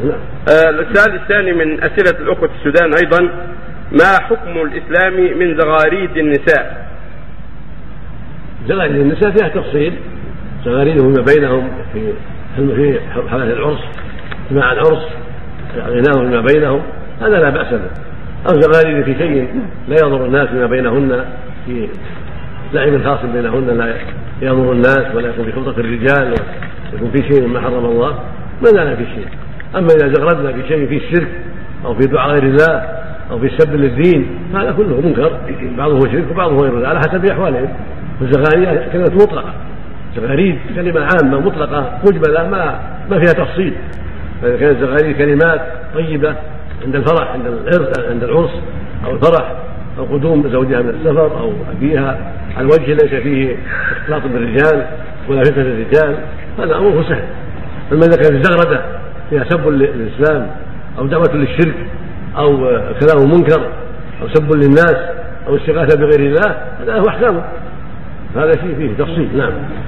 السؤال الثاني من أسئلة الأخوة السودان أيضا، ما حكم الإسلام من زغاريد النساء؟ زغاريد النساء فيها تفصيل، زغاريدهم بينهم في حالة العرس، اجتماع العرس، غناهم ما بينهم، هذا لا بأس به. أو زغاريد في شيء لا يضر الناس فيما بينهن، في لعب خاص بينهن لا يضر الناس ولا يكون في خلطة الرجال ولا يكون في شيء مما حرم الله، ما لا في شيء. أما إذا زغردنا في شيء فيه الشرك أو في دعاء غير الله أو في السب للدين فهذا كله منكر، بعضه شرك وبعضه غير الله على حسب أحوالهم. والزغاريد كلمة مطلقة، زغاريد كلمة عامة مطلقة مجملة ما فيها تفصيل، فإذا كانت الزغاريد كلمات طيبة عند الفرح، عند العرس، عند العرس أو الفرح أو قدوم زوجها من السفر أو أبيها، على الوجه ليس فيه اختلاط بالرجال ولا فتنة الرجال، هذا أمره سهل. أما إذا كانت الزغردة فيها سب للإسلام أو دعوة للشرك أو كلام منكر أو سب للناس أو استغاثة بغير الله، هذا هو أحكامه، هذا شيء فيه تفصيل. نعم.